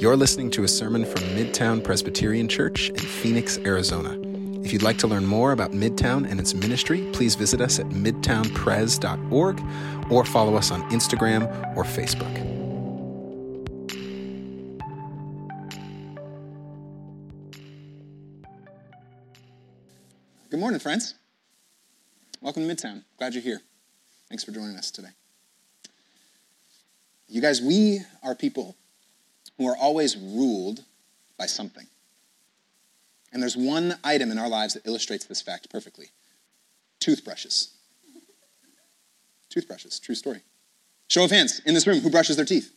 You're listening to a sermon from Midtown Presbyterian Church in Phoenix, Arizona. If you'd like to learn more about Midtown and its ministry, please visit us at midtownpres.org or follow us on Instagram or Facebook. Good morning, friends. Welcome to Midtown. Glad you're here. Thanks for joining us today. You guys, we are people who are always ruled by something. And there's one item in our lives that illustrates this fact perfectly. Toothbrushes. Toothbrushes, true story. Show of hands in this room, who brushes their teeth?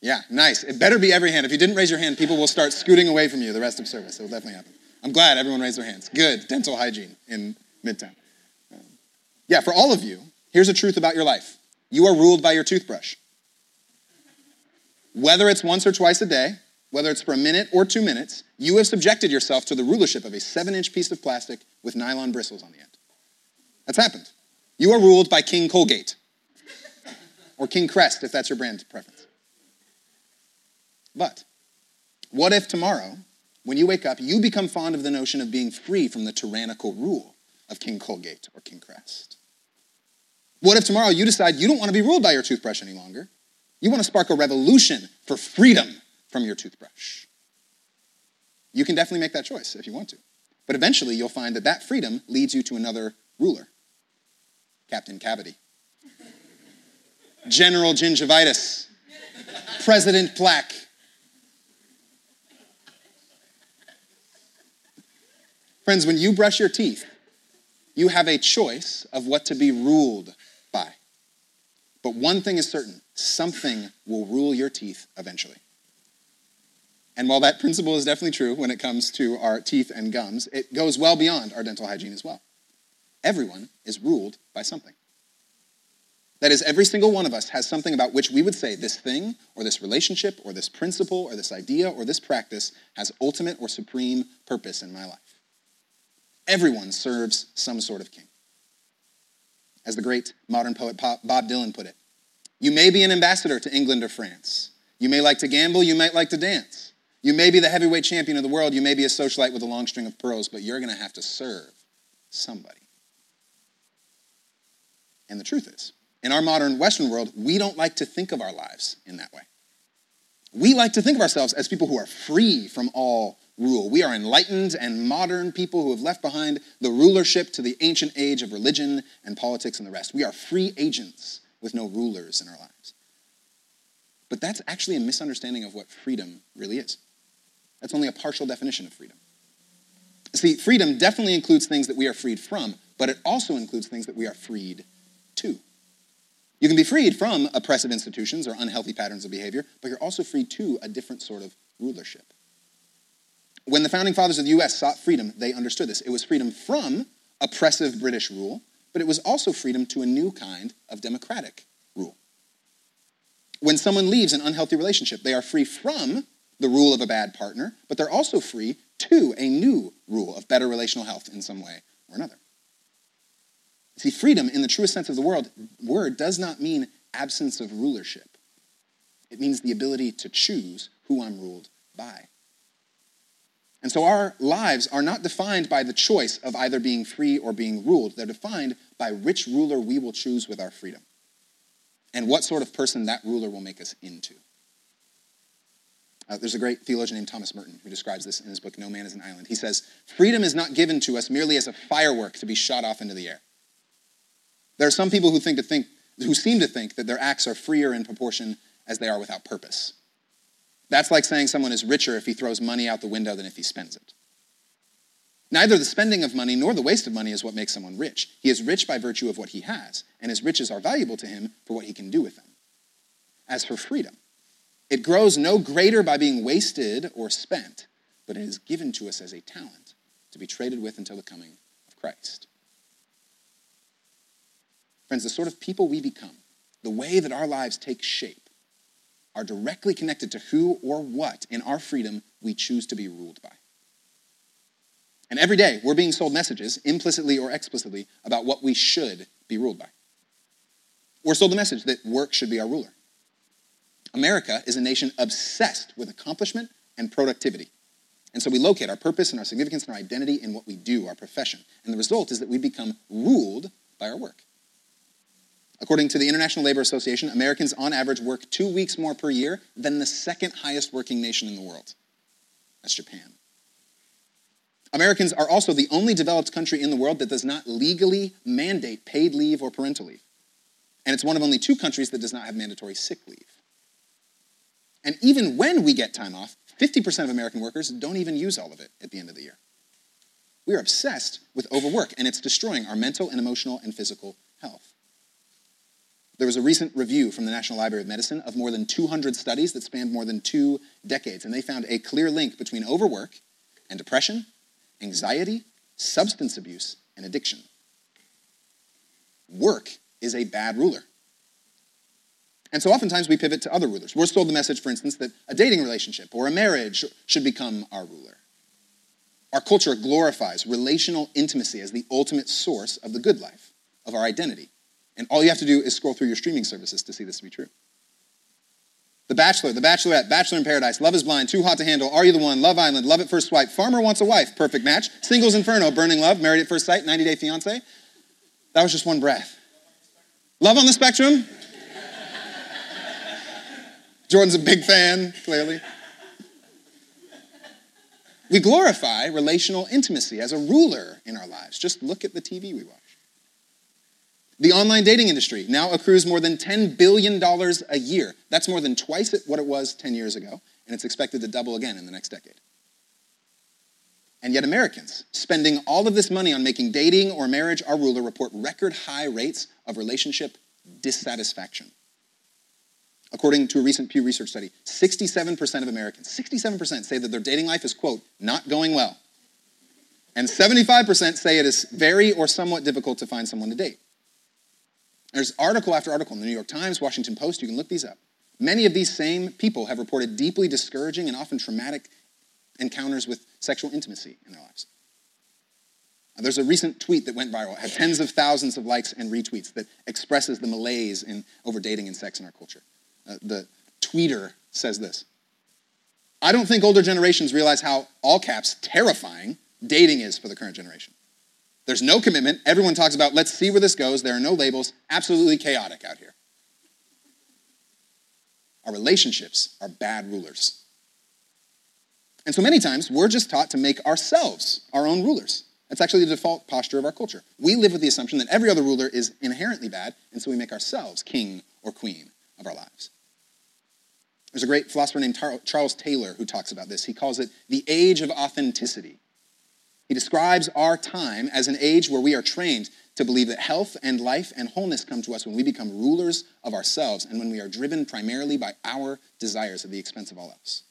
Yeah, nice. It better be every hand. If you didn't raise your hand, people will start scooting away from you the rest of service. It will definitely happen. I'm glad everyone raised their hands. Good dental hygiene in Midtown. Yeah, for all of you, here's a truth about your life. You are ruled by your toothbrush. Whether it's once or twice a day, whether it's for a minute or 2 minutes, you have subjected yourself to the rulership of a 7-inch piece of plastic with nylon bristles on the end. That's happened. You are ruled by King Colgate or King Crest, if that's your brand preference. But what if tomorrow, when you wake up, you become fond of the notion of being free from the tyrannical rule of King Colgate or King Crest? What if tomorrow you decide you don't want to be ruled by your toothbrush any longer? You want to spark a revolution for freedom from your toothbrush. You can definitely make that choice if you want to. But eventually you'll find that that freedom leads you to another ruler. Captain Cavity. General Gingivitis. President Plaque. Friends, when you brush your teeth, you have a choice of what to be ruled by. But one thing is certain, something will rule your teeth eventually. And while that principle is definitely true when it comes to our teeth and gums, it goes well beyond our dental hygiene as well. Everyone is ruled by something. That is, every single one of us has something about which we would say this thing, or this relationship, or this principle, or this idea, or this practice has ultimate or supreme purpose in my life. Everyone serves some sort of king. As the great modern poet Bob Dylan put it, you may be an ambassador to England or France. You may like to gamble, you might like to dance. You may be the heavyweight champion of the world, you may be a socialite with a long string of pearls, but you're going to have to serve somebody. And the truth is, in our modern Western world, we don't like to think of our lives in that way. We like to think of ourselves as people who are free from all rule. We are enlightened and modern people who have left behind the rulership to the ancient age of religion and politics and the rest. We are free agents with no rulers in our lives. But that's actually a misunderstanding of what freedom really is. That's only a partial definition of freedom. See, freedom definitely includes things that we are freed from, but it also includes things that we are freed to. You can be freed from oppressive institutions or unhealthy patterns of behavior, but you're also free to a different sort of rulership. When the founding fathers of the U.S. sought freedom, they understood this. It was freedom from oppressive British rule, but it was also freedom to a new kind of democratic rule. When someone leaves an unhealthy relationship, they are free from the rule of a bad partner, but they're also free to a new rule of better relational health in some way or another. See, freedom in the truest sense of the word does not mean absence of rulership. It means the ability to choose who I'm ruled by. And so our lives are not defined by the choice of either being free or being ruled. They're defined by which ruler we will choose with our freedom and what sort of person that ruler will make us into. There's a great theologian named Thomas Merton who describes this in his book, No Man Is An Island. He says, freedom is not given to us merely as a firework to be shot off into the air. There are some people who seem to think that their acts are freer in proportion as they are without purpose. That's like saying someone is richer if he throws money out the window than if he spends it. Neither the spending of money nor the waste of money is what makes someone rich. He is rich by virtue of what he has, and his riches are valuable to him for what he can do with them. As for freedom, it grows no greater by being wasted or spent, but it is given to us as a talent to be traded with until the coming of Christ. Friends, the sort of people we become, the way that our lives take shape, are directly connected to who or what in our freedom we choose to be ruled by. And every day, we're being sold messages, implicitly or explicitly, about what we should be ruled by. We're sold the message that work should be our ruler. America is a nation obsessed with accomplishment and productivity. And so we locate our purpose and our significance and our identity in what we do, our profession. And the result is that we become ruled by our work. According to the International Labor Association, Americans on average work 2 weeks more per year than the second highest working nation in the world. That's Japan. Americans are also the only developed country in the world that does not legally mandate paid leave or parental leave. And it's one of only two countries that does not have mandatory sick leave. And even when we get time off, 50% of American workers don't even use all of it at the end of the year. We are obsessed with overwork, and it's destroying our mental and emotional and physical health. There was a recent review from the National Library of Medicine of more than 200 studies that spanned more than 2 decades, and they found a clear link between overwork and depression, anxiety, substance abuse, and addiction. Work is a bad ruler. And so oftentimes we pivot to other rulers. We're sold the message, for instance, that a dating relationship or a marriage should become our ruler. Our culture glorifies relational intimacy as the ultimate source of the good life, of our identity. And all you have to do is scroll through your streaming services to see this to be true. The Bachelor, The Bachelorette, Bachelor in Paradise, Love is Blind, Too Hot to Handle, Are You the One, Love Island, Love at First Swipe, Farmer Wants a Wife, Perfect Match, Singles Inferno, Burning Love, Married at First Sight, 90 Day Fiancé. That was just one breath. Love on the Spectrum. Jordan's a big fan, clearly. We glorify relational intimacy as a ruler in our lives. Just look at the TV we watch. The online dating industry now accrues more than $10 billion a year. That's more than twice what it was 10 years ago, and it's expected to double again in the next decade. And yet Americans, spending all of this money on making dating or marriage our ruler, report record high rates of relationship dissatisfaction. According to a recent Pew Research study, 67% of Americans, 67% say that their dating life is, quote, not going well. And 75% say it is very or somewhat difficult to find someone to date. There's article after article in the New York Times, Washington Post, you can look these up. Many of these same people have reported deeply discouraging and often traumatic encounters with sexual intimacy in their lives. Now, there's a recent tweet that went viral. It had tens of thousands of likes and retweets that expresses the malaise over dating and sex in our culture. The tweeter says this: I don't think older generations realize how, all caps, terrifying dating is for the current generation. There's no commitment. Everyone talks about, let's see where this goes. There are no labels. Absolutely chaotic out here. Our relationships are bad rulers. And so many times, we're just taught to make ourselves our own rulers. That's actually the default posture of our culture. We live with the assumption that every other ruler is inherently bad, and so we make ourselves king or queen of our lives. There's a great philosopher named Charles Taylor who talks about this. He calls it the age of authenticity. He describes our time as an age where we are trained to believe that health and life and wholeness come to us when we become rulers of ourselves and when we are driven primarily by our desires at the expense of all else.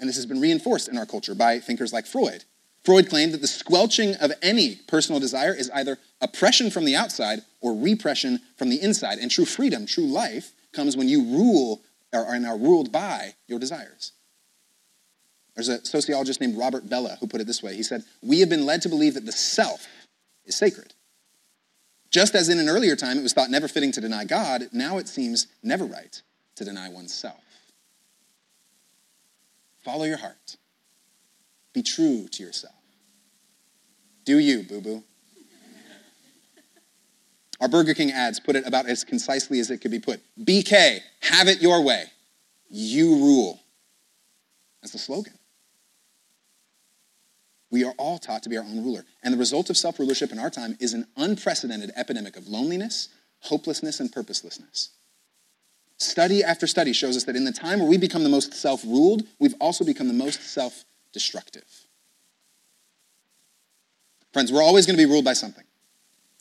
And this has been reinforced in our culture by thinkers like Freud. Freud claimed that the squelching of any personal desire is either oppression from the outside or repression from the inside. And true freedom, true life, comes when you rule or are ruled by your desires. There's a sociologist named Robert Bellah who put it this way. He said, we have been led to believe that the self is sacred. Just as in an earlier time it was thought never fitting to deny God, now it seems never right to deny oneself. Follow your heart. Be true to yourself. Do you, boo-boo. Our Burger King ads put it about as concisely as it could be put. BK, have it your way. You rule. That's the slogan. We are all taught to be our own ruler. And the result of self-rulership in our time is an unprecedented epidemic of loneliness, hopelessness, and purposelessness. Study after study shows us that in the time where we become the most self-ruled, we've also become the most self-destructive. Friends, we're always going to be ruled by something.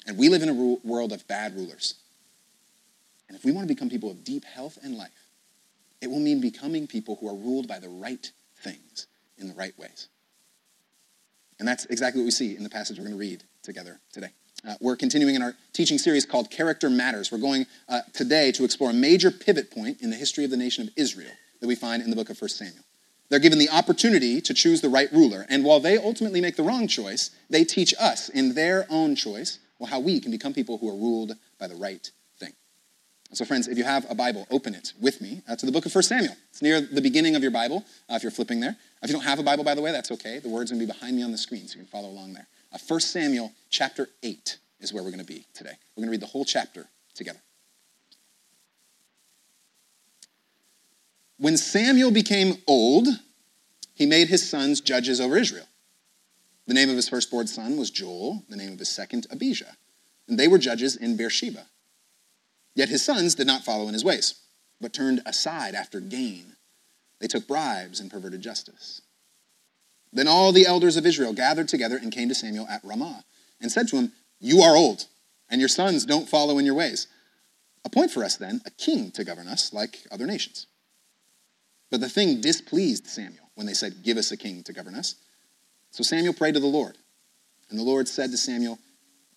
And we live in a world of bad rulers. And if we want to become people of deep health and life, it will mean becoming people who are ruled by the right things in the right ways. And that's exactly what we see in the passage we're going to read together today. We're continuing in our teaching series called Character Matters. We're going today to explore a major pivot point in the history of the nation of Israel that we find in the book of 1 Samuel. They're given the opportunity to choose the right ruler. And while they ultimately make the wrong choice, they teach us in their own choice, well, how we can become people who are ruled by the right thing. So friends, if you have a Bible, open it with me to the book of 1 Samuel. It's near the beginning of your Bible, if you're flipping there. If you don't have a Bible, by the way, that's okay. The word's going to be behind me on the screen, so you can follow along there. 1 Samuel chapter 8 is where we're going to be today. We're going to read the whole chapter together. When Samuel became old, he made his sons judges over Israel. The name of his firstborn son was Joel, the name of his second, Abijah. And they were judges in Beersheba. Yet his sons did not follow in his ways, but turned aside after gain. They took bribes and perverted justice. Then all the elders of Israel gathered together and came to Samuel at Ramah and said to him, "You are old, and your sons don't follow in your ways. Appoint for us then a king to govern us like other nations." But the thing displeased Samuel when they said, "Give us a king to govern us." So Samuel prayed to the Lord. And the Lord said to Samuel,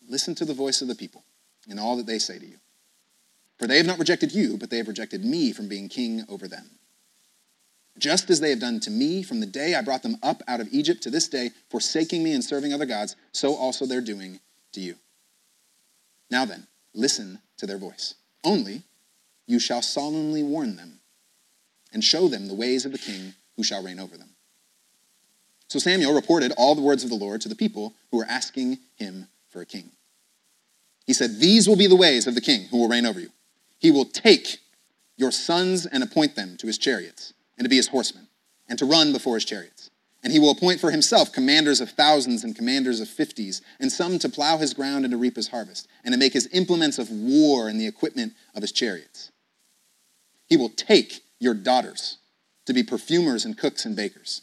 "Listen to the voice of the people in all that they say to you. For they have not rejected you, but they have rejected me from being king over them. Just as they have done to me from the day I brought them up out of Egypt to this day, forsaking me and serving other gods, so also they're doing to you. Now then, listen to their voice. Only you shall solemnly warn them and show them the ways of the king who shall reign over them." So Samuel reported all the words of the Lord to the people who were asking him for a king. He said, "These will be the ways of the king who will reign over you. He will take your sons and appoint them to his chariots and to be his horsemen and to run before his chariots. And he will appoint for himself commanders of thousands and commanders of 50s, and some to plow his ground and to reap his harvest, and to make his implements of war and the equipment of his chariots. He will take your daughters to be perfumers and cooks and bakers.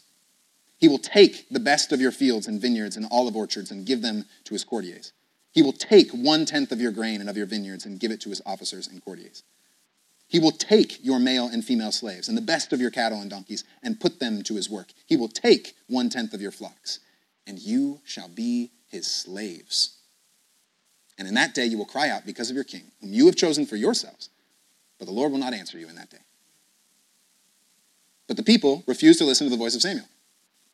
He will take the best of your fields and vineyards and olive orchards and give them to his courtiers. He will take 1/10 of your grain and of your vineyards and give it to his officers and courtiers. He will take your male and female slaves and the best of your cattle and donkeys and put them to his work. He will take 1/10 of your flocks, and you shall be his slaves. And in that day you will cry out because of your king, whom you have chosen for yourselves, but the Lord will not answer you in that day." But the people refused to listen to the voice of Samuel.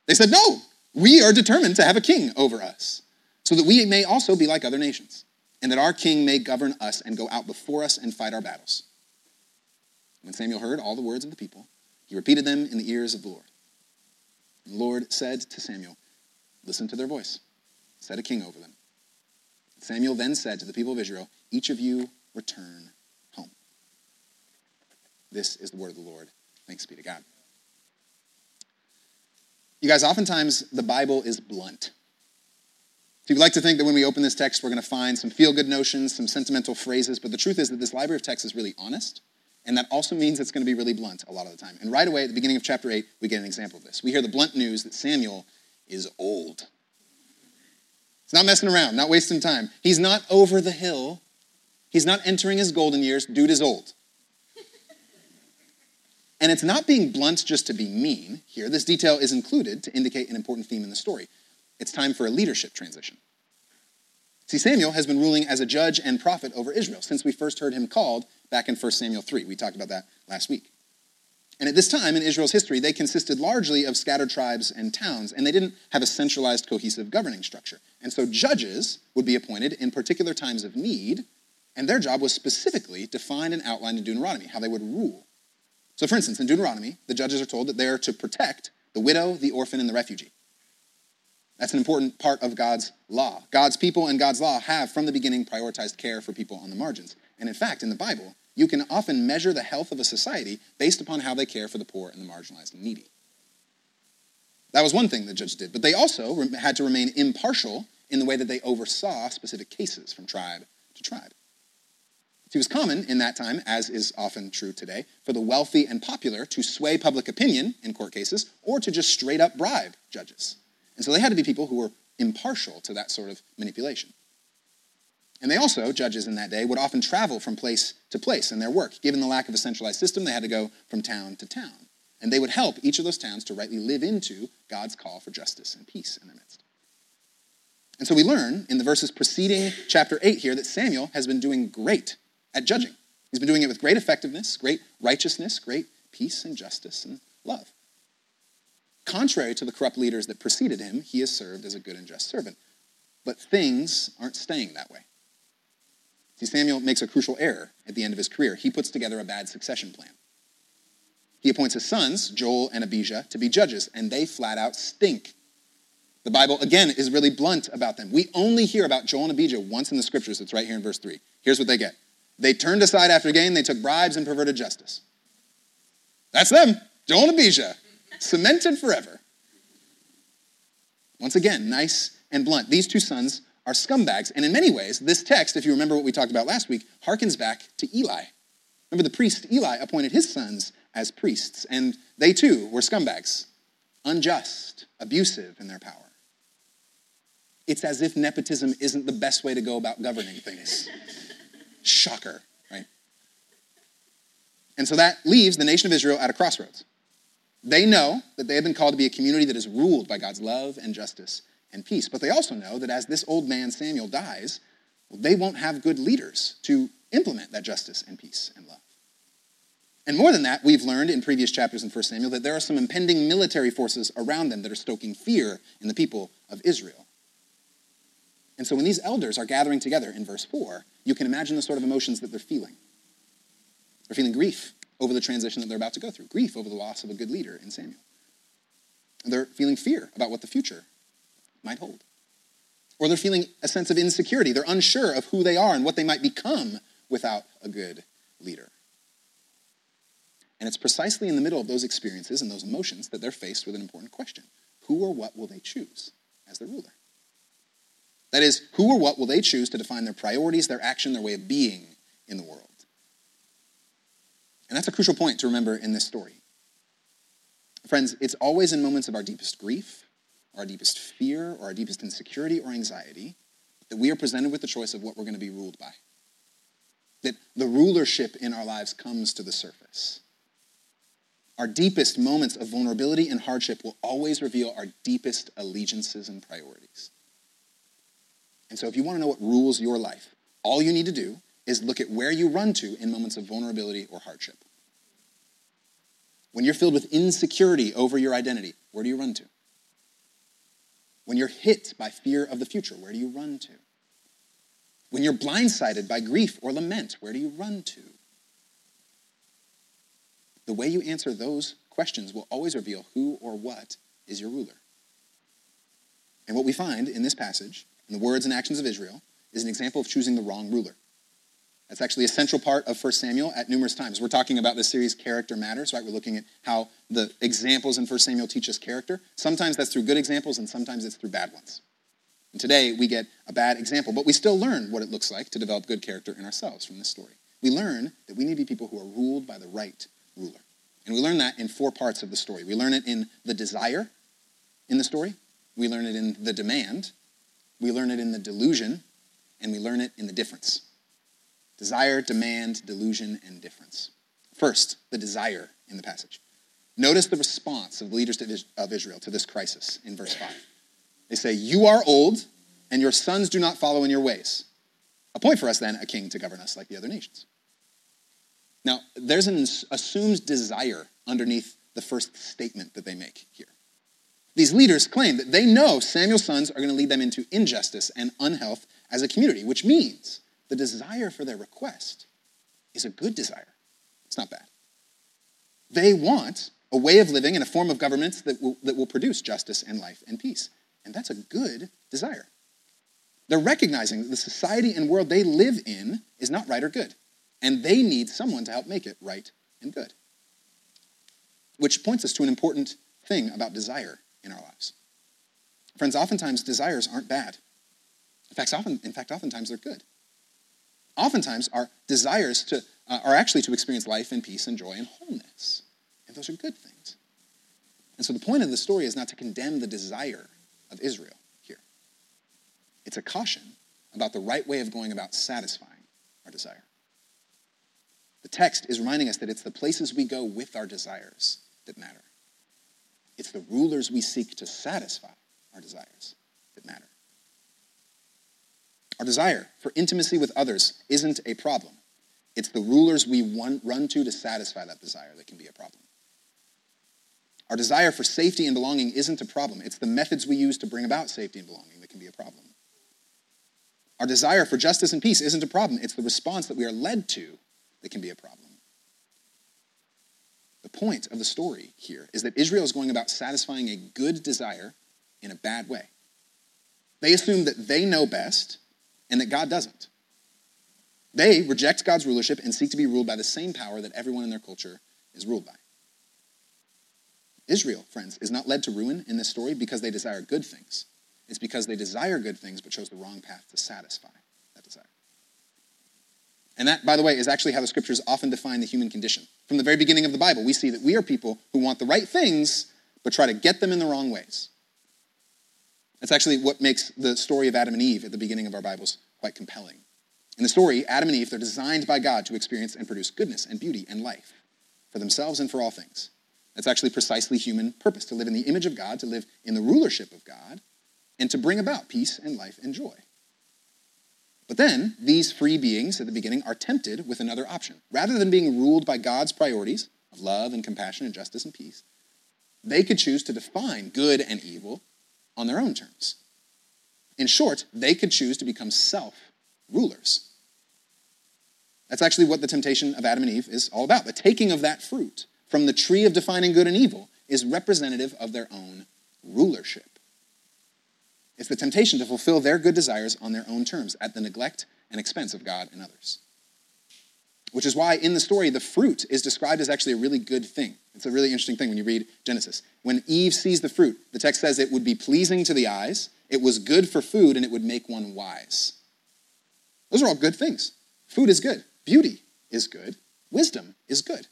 They said, "No, we are determined to have a king over us, so that we may also be like other nations, and that our king may govern us and go out before us and fight our battles." When Samuel heard all the words of the people, he repeated them in the ears of the Lord. And the Lord said to Samuel, "Listen to their voice. Set a king over them." Samuel then said to the people of Israel, "Each of you return home." This is the word of the Lord. Thanks be to God. You guys, oftentimes the Bible is blunt. So you'd like to think that when we open this text, we're going to find some feel-good notions, some sentimental phrases, but the truth is that this library of text is really honest, and that also means it's going to be really blunt a lot of the time. And right away, at the beginning of chapter 8, we get an example of this. We hear the blunt news that Samuel is old. He's not messing around, not wasting time. He's not over the hill. He's not entering his golden years. Dude is old. And it's not being blunt just to be mean here. This detail is included to indicate an important theme in the story. It's time for a leadership transition. See, Samuel has been ruling as a judge and prophet over Israel since we first heard him called back in 1 Samuel 3. We talked about that last week. And at this time in Israel's history, they consisted largely of scattered tribes and towns, and they didn't have a centralized, cohesive governing structure. And so judges would be appointed in particular times of need, and their job was specifically defined and outlined in Deuteronomy, how they would rule. So for instance, in Deuteronomy, the judges are told that they are to protect the widow, the orphan, and the refugee. That's an important part of God's law. God's people and God's law have, from the beginning, prioritized care for people on the margins. And in fact, in the Bible, you can often measure the health of a society based upon how they care for the poor and the marginalized and needy. That was one thing the judges did, but they also had to remain impartial in the way that they oversaw specific cases from tribe to tribe. It was common in that time, as is often true today, for the wealthy and popular to sway public opinion in court cases or to just straight up bribe judges. And so they had to be people who were impartial to that sort of manipulation. And they also, judges in that day, would often travel from place to place in their work. Given the lack of a centralized system, they had to go from town to town. And they would help each of those towns to rightly live into God's call for justice and peace in their midst. And so we learn in the verses preceding chapter 8 here that Samuel has been doing great at judging. He's been doing it with great effectiveness, great righteousness, great peace and justice and love. Contrary to the corrupt leaders that preceded him, he has served as a good and just servant. But things aren't staying that way. See, Samuel makes a crucial error at the end of his career. He puts together a bad succession plan. He appoints his sons, Joel and Abijah, to be judges, and they flat out stink. The Bible, again, is really blunt about them. We only hear about Joel and Abijah once in the scriptures. It's right here in verse 3. Here's what they get. They turned aside after gain. They took bribes and perverted justice. That's them, Joel and Abijah, cemented forever. Once again, nice and blunt. These two sons are scumbags. And in many ways, this text, if you remember what we talked about last week, harkens back to Eli. Remember, the priest Eli appointed his sons as priests, and they too were scumbags, unjust, abusive in their power. It's as if nepotism isn't the best way to go about governing things. Shocker, right? And so that leaves the nation of Israel at a crossroads. They know that they have been called to be a community that is ruled by God's love and justice and peace. But they also know that as this old man Samuel dies, well, they won't have good leaders to implement that justice and peace and love. And more than that, we've learned in previous chapters in 1 Samuel that there are some impending military forces around them that are stoking fear in the people of Israel. And so when these elders are gathering together in verse 4, you can imagine the sort of emotions that they're feeling. They're feeling grief over the transition that they're about to go through, grief over the loss of a good leader in Samuel. And they're feeling fear about what the future might hold. Or they're feeling a sense of insecurity. They're unsure of who they are and what they might become without a good leader. And it's precisely in the middle of those experiences and those emotions that they're faced with an important question. Who or what will they choose as their ruler? That is, who or what will they choose to define their priorities, their action, their way of being in the world? And that's a crucial point to remember in this story. Friends, it's always in moments of our deepest grief, or our deepest fear, or our deepest insecurity or anxiety that we are presented with the choice of what we're going to be ruled by. That the rulership in our lives comes to the surface. Our deepest moments of vulnerability and hardship will always reveal our deepest allegiances and priorities. And so if you want to know what rules your life, all you need to do is look at where you run to in moments of vulnerability or hardship. When you're filled with insecurity over your identity, where do you run to? When you're hit by fear of the future, where do you run to? When you're blindsided by grief or lament, where do you run to? The way you answer those questions will always reveal who or what is your ruler. And what we find in this passage, in the words and actions of Israel, is an example of choosing the wrong ruler. That's actually a central part of 1 Samuel at numerous times. We're talking about this series, Character Matters, right? We're looking at how the examples in 1 Samuel teach us character. Sometimes that's through good examples, and sometimes it's through bad ones. And today, we get a bad example, but we still learn what it looks like to develop good character in ourselves from this story. We learn that we need to be people who are ruled by the right ruler. And we learn that in four parts of the story. We learn it in the desire in the story. We learn it in the demand. We learn it in the delusion. And we learn it in the difference. Desire, demand, delusion, and difference. First, the desire in the passage. Notice the response of the leaders of Israel to this crisis in verse 5. They say, "You are old, and your sons do not follow in your ways. Appoint for us then a king to govern us like the other nations." Now, there's an assumed desire underneath the first statement that they make here. These leaders claim that they know Samuel's sons are going to lead them into injustice and unhealth as a community, which means the desire for their request is a good desire. It's not bad. They want a way of living and a form of government that will produce justice and life and peace. And that's a good desire. They're recognizing that the society and world they live in is not right or good. And they need someone to help make it right and good. Which points us to an important thing about desire in our lives. Friends, oftentimes desires aren't bad. In fact, oftentimes they're good. Oftentimes, our desires are actually to experience life and peace and joy and wholeness. And those are good things. And so the point of the story is not to condemn the desire of Israel here. It's a caution about the right way of going about satisfying our desire. The text is reminding us that it's the places we go with our desires that matter. It's the rulers we seek to satisfy our desires that matter. Our desire for intimacy with others isn't a problem. It's the rulers we run to satisfy that desire that can be a problem. Our desire for safety and belonging isn't a problem. It's the methods we use to bring about safety and belonging that can be a problem. Our desire for justice and peace isn't a problem. It's the response that we are led to that can be a problem. The point of the story here is that Israel is going about satisfying a good desire in a bad way. They assume that they know best and that God doesn't. They reject God's rulership and seek to be ruled by the same power that everyone in their culture is ruled by. Israel, friends, is not led to ruin in this story because they desire good things. It's because they desire good things but chose the wrong path to satisfy that desire. And that, by the way, is actually how the scriptures often define the human condition. From the very beginning of the Bible, we see that we are people who want the right things but try to get them in the wrong ways. That's actually what makes the story of Adam and Eve at the beginning of our Bibles quite compelling. In the story, Adam and Eve, they're designed by God to experience and produce goodness and beauty and life for themselves and for all things. That's actually precisely human purpose, to live in the image of God, to live in the rulership of God, and to bring about peace and life and joy. But then, these free beings at the beginning are tempted with another option. Rather than being ruled by God's priorities of love and compassion and justice and peace, they could choose to define good and evil on their own terms. In short, they could choose to become self-rulers. That's actually what the temptation of Adam and Eve is all about. The taking of that fruit from the tree of defining good and evil is representative of their own rulership. It's the temptation to fulfill their good desires on their own terms at the neglect and expense of God and others. Which is why in the story, the fruit is described as actually a really good thing. It's a really interesting thing when you read Genesis. When Eve sees the fruit, the text says it would be pleasing to the eyes, it was good for food, and it would make one wise. Those are all good things. Food is good. Beauty is good. Wisdom is good.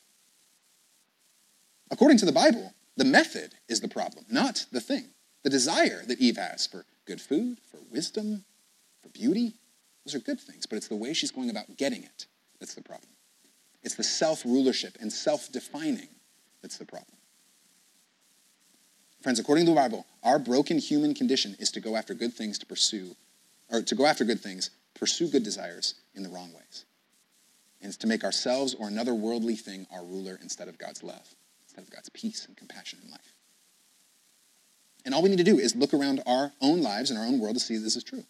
According to the Bible, the method is the problem, not the thing. The desire that Eve has for good food, for wisdom, for beauty, those are good things, but it's the way she's going about getting it that's the problem. It's the self-rulership and self-defining that's the problem. Friends, according to the Bible, our broken human condition is to go after good things pursue good desires in the wrong ways. And it's to make ourselves or another worldly thing our ruler instead of God's love, instead of God's peace and compassion in life. And all we need to do is look around our own lives and our own world to see this is true.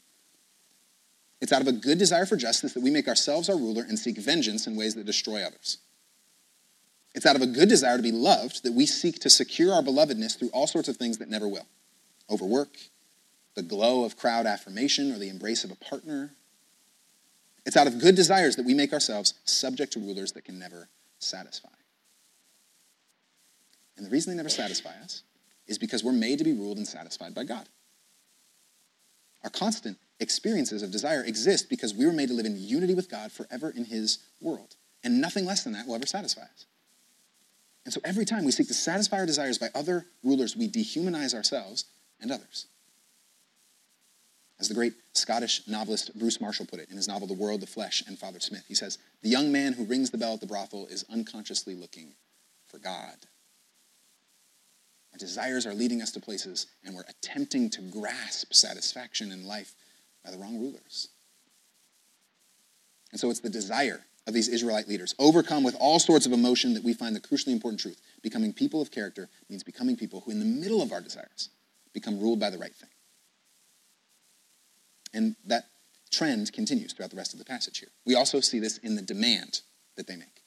It's out of a good desire for justice that we make ourselves our ruler and seek vengeance in ways that destroy others. It's out of a good desire to be loved that we seek to secure our belovedness through all sorts of things that never will. Overwork, the glow of crowd affirmation, or the embrace of a partner. It's out of good desires that we make ourselves subject to rulers that can never satisfy. And the reason they never satisfy us is because we're made to be ruled and satisfied by God. Our constant experiences of desire exist because we were made to live in unity with God forever in his world, and nothing less than that will ever satisfy us. And so every time we seek to satisfy our desires by other rulers, we dehumanize ourselves and others. As the great Scottish novelist Bruce Marshall put it in his novel The World, the Flesh, and Father Smith, he says, "The young man who rings the bell at the brothel is unconsciously looking for God." Our desires are leading us to places, and we're attempting to grasp satisfaction in life by the wrong rulers. And so it's the desire of these Israelite leaders, overcome with all sorts of emotion, that we find the crucially important truth. Becoming people of character means becoming people who, in the middle of our desires, become ruled by the right thing. And that trend continues throughout the rest of the passage here. We also see this in the demand that they make.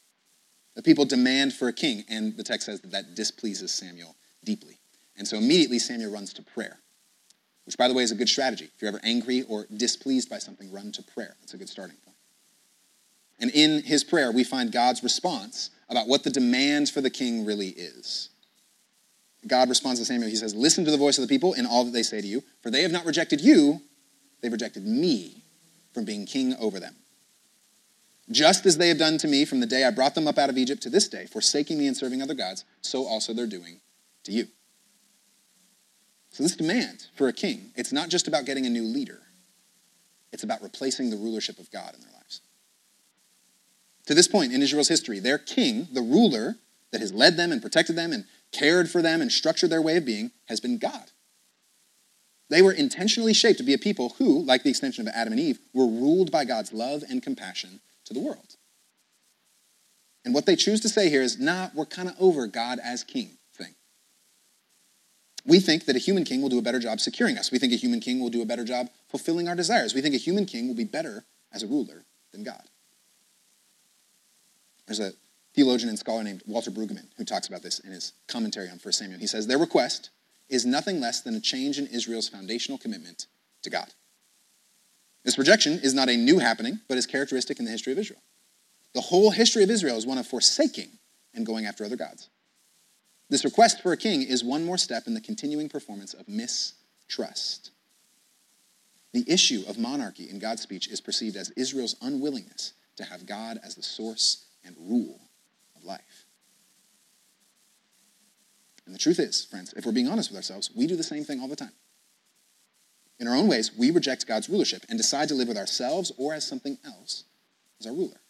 The people demand for a king, and the text says that that displeases Samuel deeply. And so immediately Samuel runs to prayer, which, by the way, is a good strategy. If you're ever angry or displeased by something, run to prayer. That's a good starting point. And in his prayer, we find God's response about what the demand for the king really is. God responds to Samuel. He says, "Listen to the voice of the people in all that they say to you, for they have not rejected you, they've rejected me from being king over them. Just as they have done to me from the day I brought them up out of Egypt to this day, forsaking me and serving other gods, so also they're doing to you." So this demand for a king, it's not just about getting a new leader. It's about replacing the rulership of God in their lives. To this point in Israel's history, their king, the ruler that has led them and protected them and cared for them and structured their way of being, has been God. They were intentionally shaped to be a people who, like the extension of Adam and Eve, were ruled by God's love and compassion to the world. And what they choose to say here is, "Nah, we're kind of over God as king." We think that a human king will do a better job securing us. We think a human king will do a better job fulfilling our desires. We think a human king will be better as a ruler than God. There's a theologian and scholar named Walter Brueggemann who talks about this in his commentary on 1 Samuel. He says, their request is nothing less than a change in Israel's foundational commitment to God. This rejection is not a new happening, but is characteristic in the history of Israel. The whole history of Israel is one of forsaking and going after other gods. This request for a king is one more step in the continuing performance of mistrust. The issue of monarchy in God's speech is perceived as Israel's unwillingness to have God as the source and rule of life. And the truth is, friends, if we're being honest with ourselves, we do the same thing all the time. In our own ways, we reject God's rulership and decide to live with ourselves or as something else as our ruler.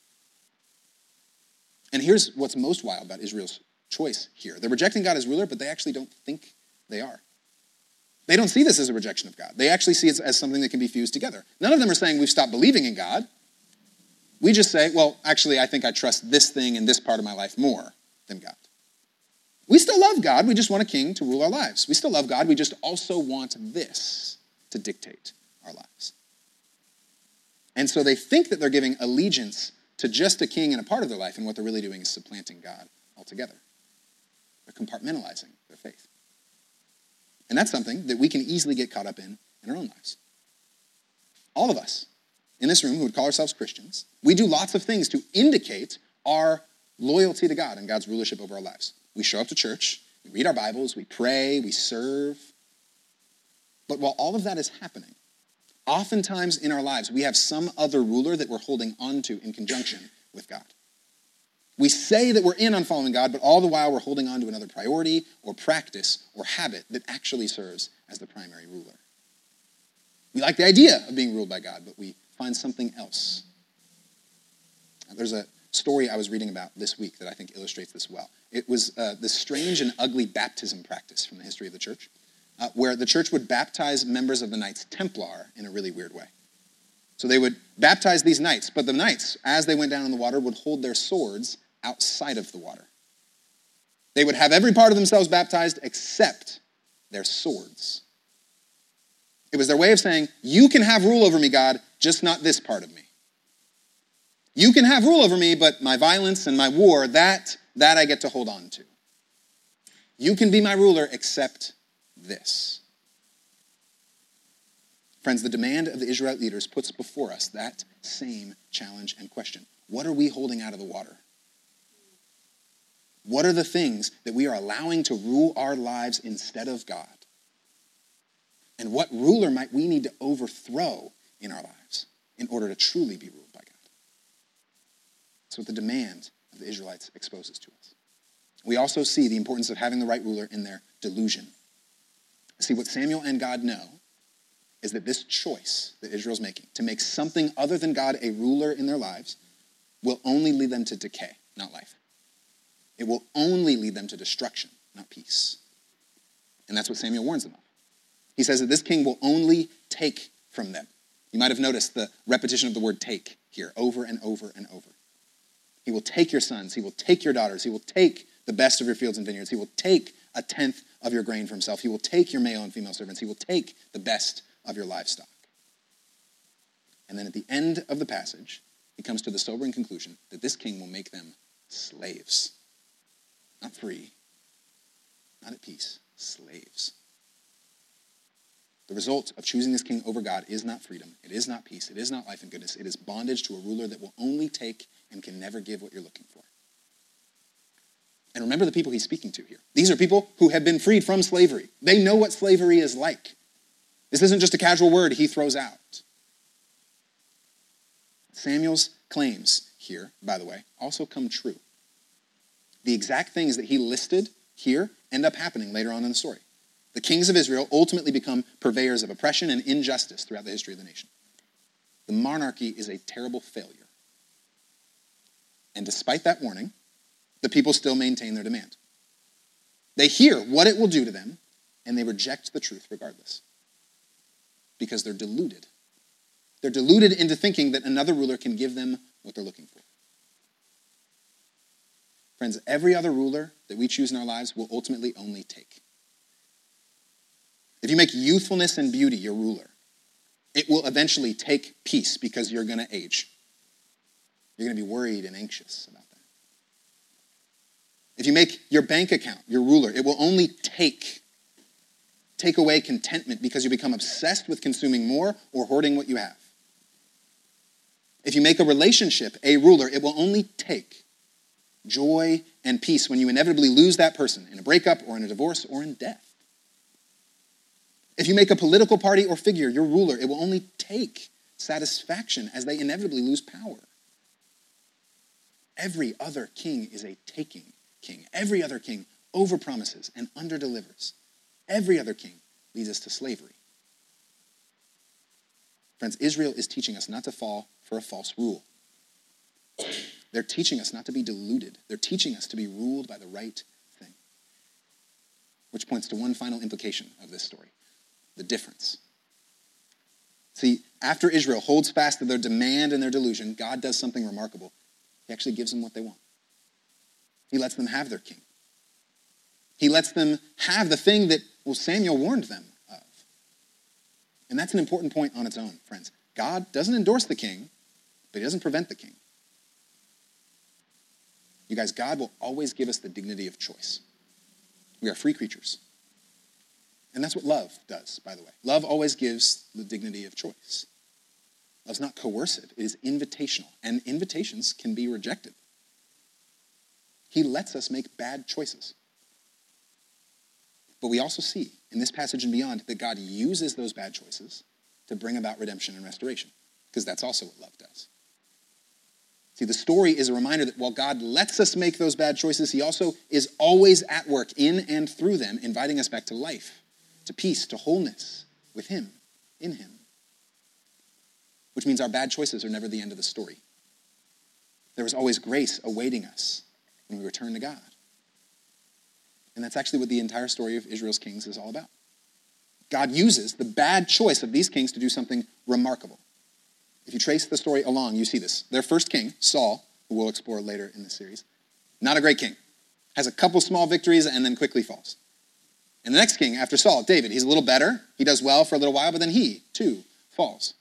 And here's what's most wild about Israel's choice here. They're rejecting God as ruler, but they actually don't think they are. They don't see this as a rejection of God. They actually see it as something that can be fused together. None of them are saying we've stopped believing in God. We just say, well, actually, I think I trust this thing in this part of my life more than God. We still love God. We just want a king to rule our lives. We still love God. We just also want this to dictate our lives. And so they think that they're giving allegiance to just a king and a part of their life, and what they're really doing is supplanting God altogether. They're compartmentalizing their faith. And that's something that we can easily get caught up in our own lives. All of us in this room who would call ourselves Christians, we do lots of things to indicate our loyalty to God and God's rulership over our lives. We show up to church, we read our Bibles, we pray, we serve. But while all of that is happening, oftentimes in our lives, we have some other ruler that we're holding on to in conjunction with God. We say that we're in on following God, but all the while we're holding on to another priority or practice or habit that actually serves as the primary ruler. We like the idea of being ruled by God, but we find something else. There's a story I was reading about this week that I think illustrates this well. It was this strange and ugly baptism practice from the history of the church, where the church would baptize members of the Knights Templar in a really weird way. So they would baptize these knights, but the knights, as they went down in the water, would hold their swords outside of the water. They would have every part of themselves baptized except their swords. It was their way of saying, you can have rule over me, God, just not this part of me. You can have rule over me, but my violence and my war, that I get to hold on to. You can be my ruler except this. Friends, the demand of the Israelite leaders puts before us that same challenge and question. What are we holding out of the water? What are the things that we are allowing to rule our lives instead of God? And what ruler might we need to overthrow in our lives in order to truly be ruled by God? That's what the demand of the Israelites exposes to us. We also see the importance of having the right ruler in their delusion. See, what Samuel and God know is that this choice that Israel's making, to make something other than God a ruler in their lives, will only lead them to decay, not life. It will only lead them to destruction, not peace. And that's what Samuel warns them of. He says that this king will only take from them. You might have noticed the repetition of the word take here over and over and over. He will take your sons. He will take your daughters. He will take the best of your fields and vineyards. He will take a tenth of your grain for himself. He will take your male and female servants. He will take the best of your livestock. And then at the end of the passage, he comes to the sobering conclusion that this king will make them slaves. Not free, not at peace, slaves. The result of choosing this king over God is not freedom, it is not peace, it is not life and goodness, it is bondage to a ruler that will only take and can never give what you're looking for. And remember the people he's speaking to here. These are people who have been freed from slavery. They know what slavery is like. This isn't just a casual word he throws out. Samuel's claims here, by the way, also come true. The exact things that he listed here end up happening later on in the story. The kings of Israel ultimately become purveyors of oppression and injustice throughout the history of the nation. The monarchy is a terrible failure. And despite that warning, the people still maintain their demand. They hear what it will do to them, and they reject the truth regardless. Because they're deluded. They're deluded into thinking that another ruler can give them what they're looking for. Friends, every other ruler that we choose in our lives will ultimately only take. If you make youthfulness and beauty your ruler, it will eventually take peace because you're going to age. You're going to be worried and anxious about that. If you make your bank account your ruler, it will only take away contentment because you become obsessed with consuming more or hoarding what you have. If you make a relationship a ruler, it will only take joy and peace when you inevitably lose that person in a breakup or in a divorce or in death. If you make a political party or figure your ruler, it will only take satisfaction as they inevitably lose power. Every other king is a taking king. Every other king overpromises and underdelivers. Every other king leads us to slavery. Friends, Israel is teaching us not to fall for a false rule. They're teaching us not to be deluded. They're teaching us to be ruled by the right thing. Which points to one final implication of this story, the difference. See, after Israel holds fast to their demand and their delusion, God does something remarkable. He actually gives them what they want. He lets them have their king. He lets them have the thing that, well, Samuel warned them of. And that's an important point on its own, friends. God doesn't endorse the king, but he doesn't prevent the king. You guys, God will always give us the dignity of choice. We are free creatures. And that's what love does, by the way. Love always gives the dignity of choice. Love's not coercive. It is invitational. And invitations can be rejected. He lets us make bad choices. But we also see in this passage and beyond that God uses those bad choices to bring about redemption and restoration, because that's also what love does. See, the story is a reminder that while God lets us make those bad choices, he also is always at work in and through them, inviting us back to life, to peace, to wholeness with him, in him. Which means our bad choices are never the end of the story. There is always grace awaiting us when we return to God. And that's actually what the entire story of Israel's kings is all about. God uses the bad choice of these kings to do something remarkable. If you trace the story along, you see this. Their first king, Saul, who we'll explore later in this series, not a great king, has a couple small victories and then quickly falls. And the next king after Saul, David, he's a little better. He does well for a little while, but then he, too, falls.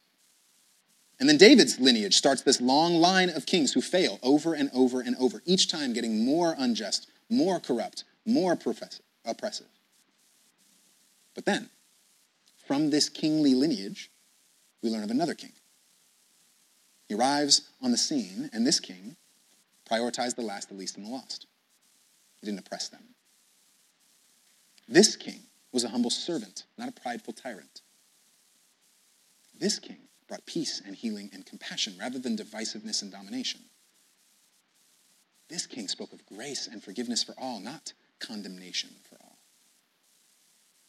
And then David's lineage starts this long line of kings who fail over and over and over, each time getting more unjust, more corrupt, more oppressive. But then, from this kingly lineage, we learn of another king. He arrives on the scene, and this king prioritized the last, the least, and the lost. He didn't oppress them. This king was a humble servant, not a prideful tyrant. This king brought peace and healing and compassion rather than divisiveness and domination. This king spoke of grace and forgiveness for all, not condemnation for all.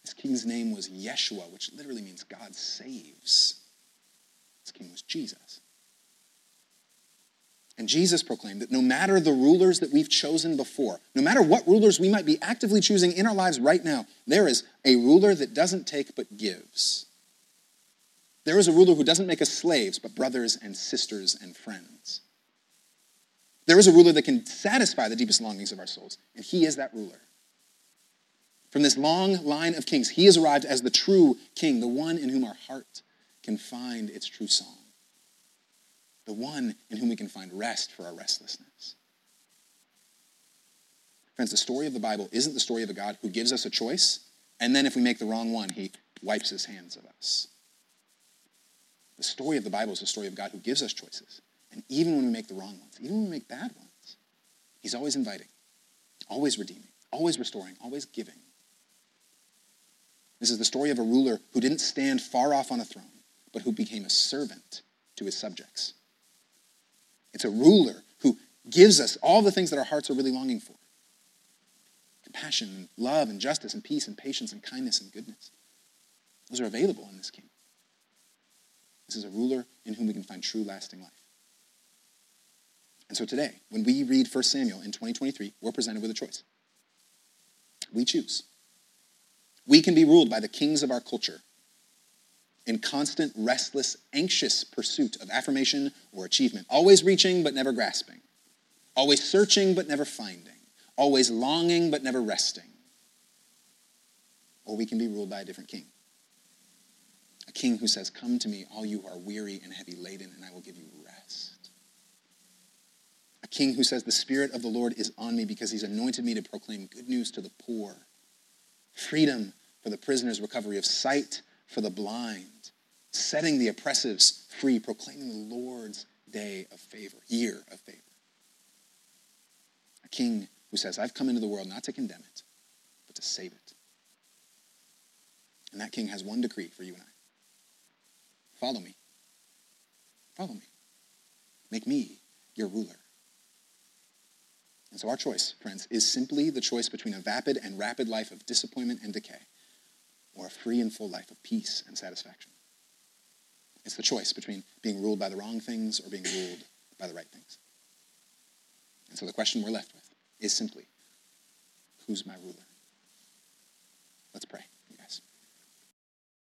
This king's name was Yeshua, which literally means God saves. This king was Jesus. And Jesus proclaimed that no matter the rulers that we've chosen before, no matter what rulers we might be actively choosing in our lives right now, there is a ruler that doesn't take but gives. There is a ruler who doesn't make us slaves, but brothers and sisters and friends. There is a ruler that can satisfy the deepest longings of our souls, and he is that ruler. From this long line of kings, he has arrived as the true king, the one in whom our heart can find its true song, the one in whom we can find rest for our restlessness. Friends, the story of the Bible isn't the story of a God who gives us a choice, and then if we make the wrong one, he wipes his hands of us. The story of the Bible is the story of God who gives us choices. And even when we make the wrong ones, even when we make bad ones, he's always inviting, always redeeming, always restoring, always giving. This is the story of a ruler who didn't stand far off on a throne, but who became a servant to his subjects. It's a ruler who gives us all the things that our hearts are really longing for. Compassion and love and justice and peace and patience and kindness and goodness. Those are available in this king. This is a ruler in whom we can find true lasting life. And so today, when we read 1 Samuel in 2023, we're presented with a choice. We choose. We can be ruled by the kings of our culture in constant, restless, anxious pursuit of affirmation or achievement, always reaching but never grasping, always searching but never finding, always longing but never resting. Or we can be ruled by a different king king who says, "Come to me, all you who are weary and heavy laden, and I will give you rest." A king who says, "The Spirit of the Lord is on me because he's anointed me to proclaim good news to the poor, freedom for the prisoners, recovery of sight for the blind, setting the oppressors free, proclaiming the Lord's day of favor, year of favor." A king who says, "I've come into the world not to condemn it, but to save it." And that king has one decree for you and I. Follow me. Follow me. Make me your ruler. And so our choice, friends, is simply the choice between a vapid and rapid life of disappointment and decay, or a free and full life of peace and satisfaction. It's the choice between being ruled by the wrong things or being ruled by the right things. And so the question we're left with is simply, who's my ruler? Let's pray.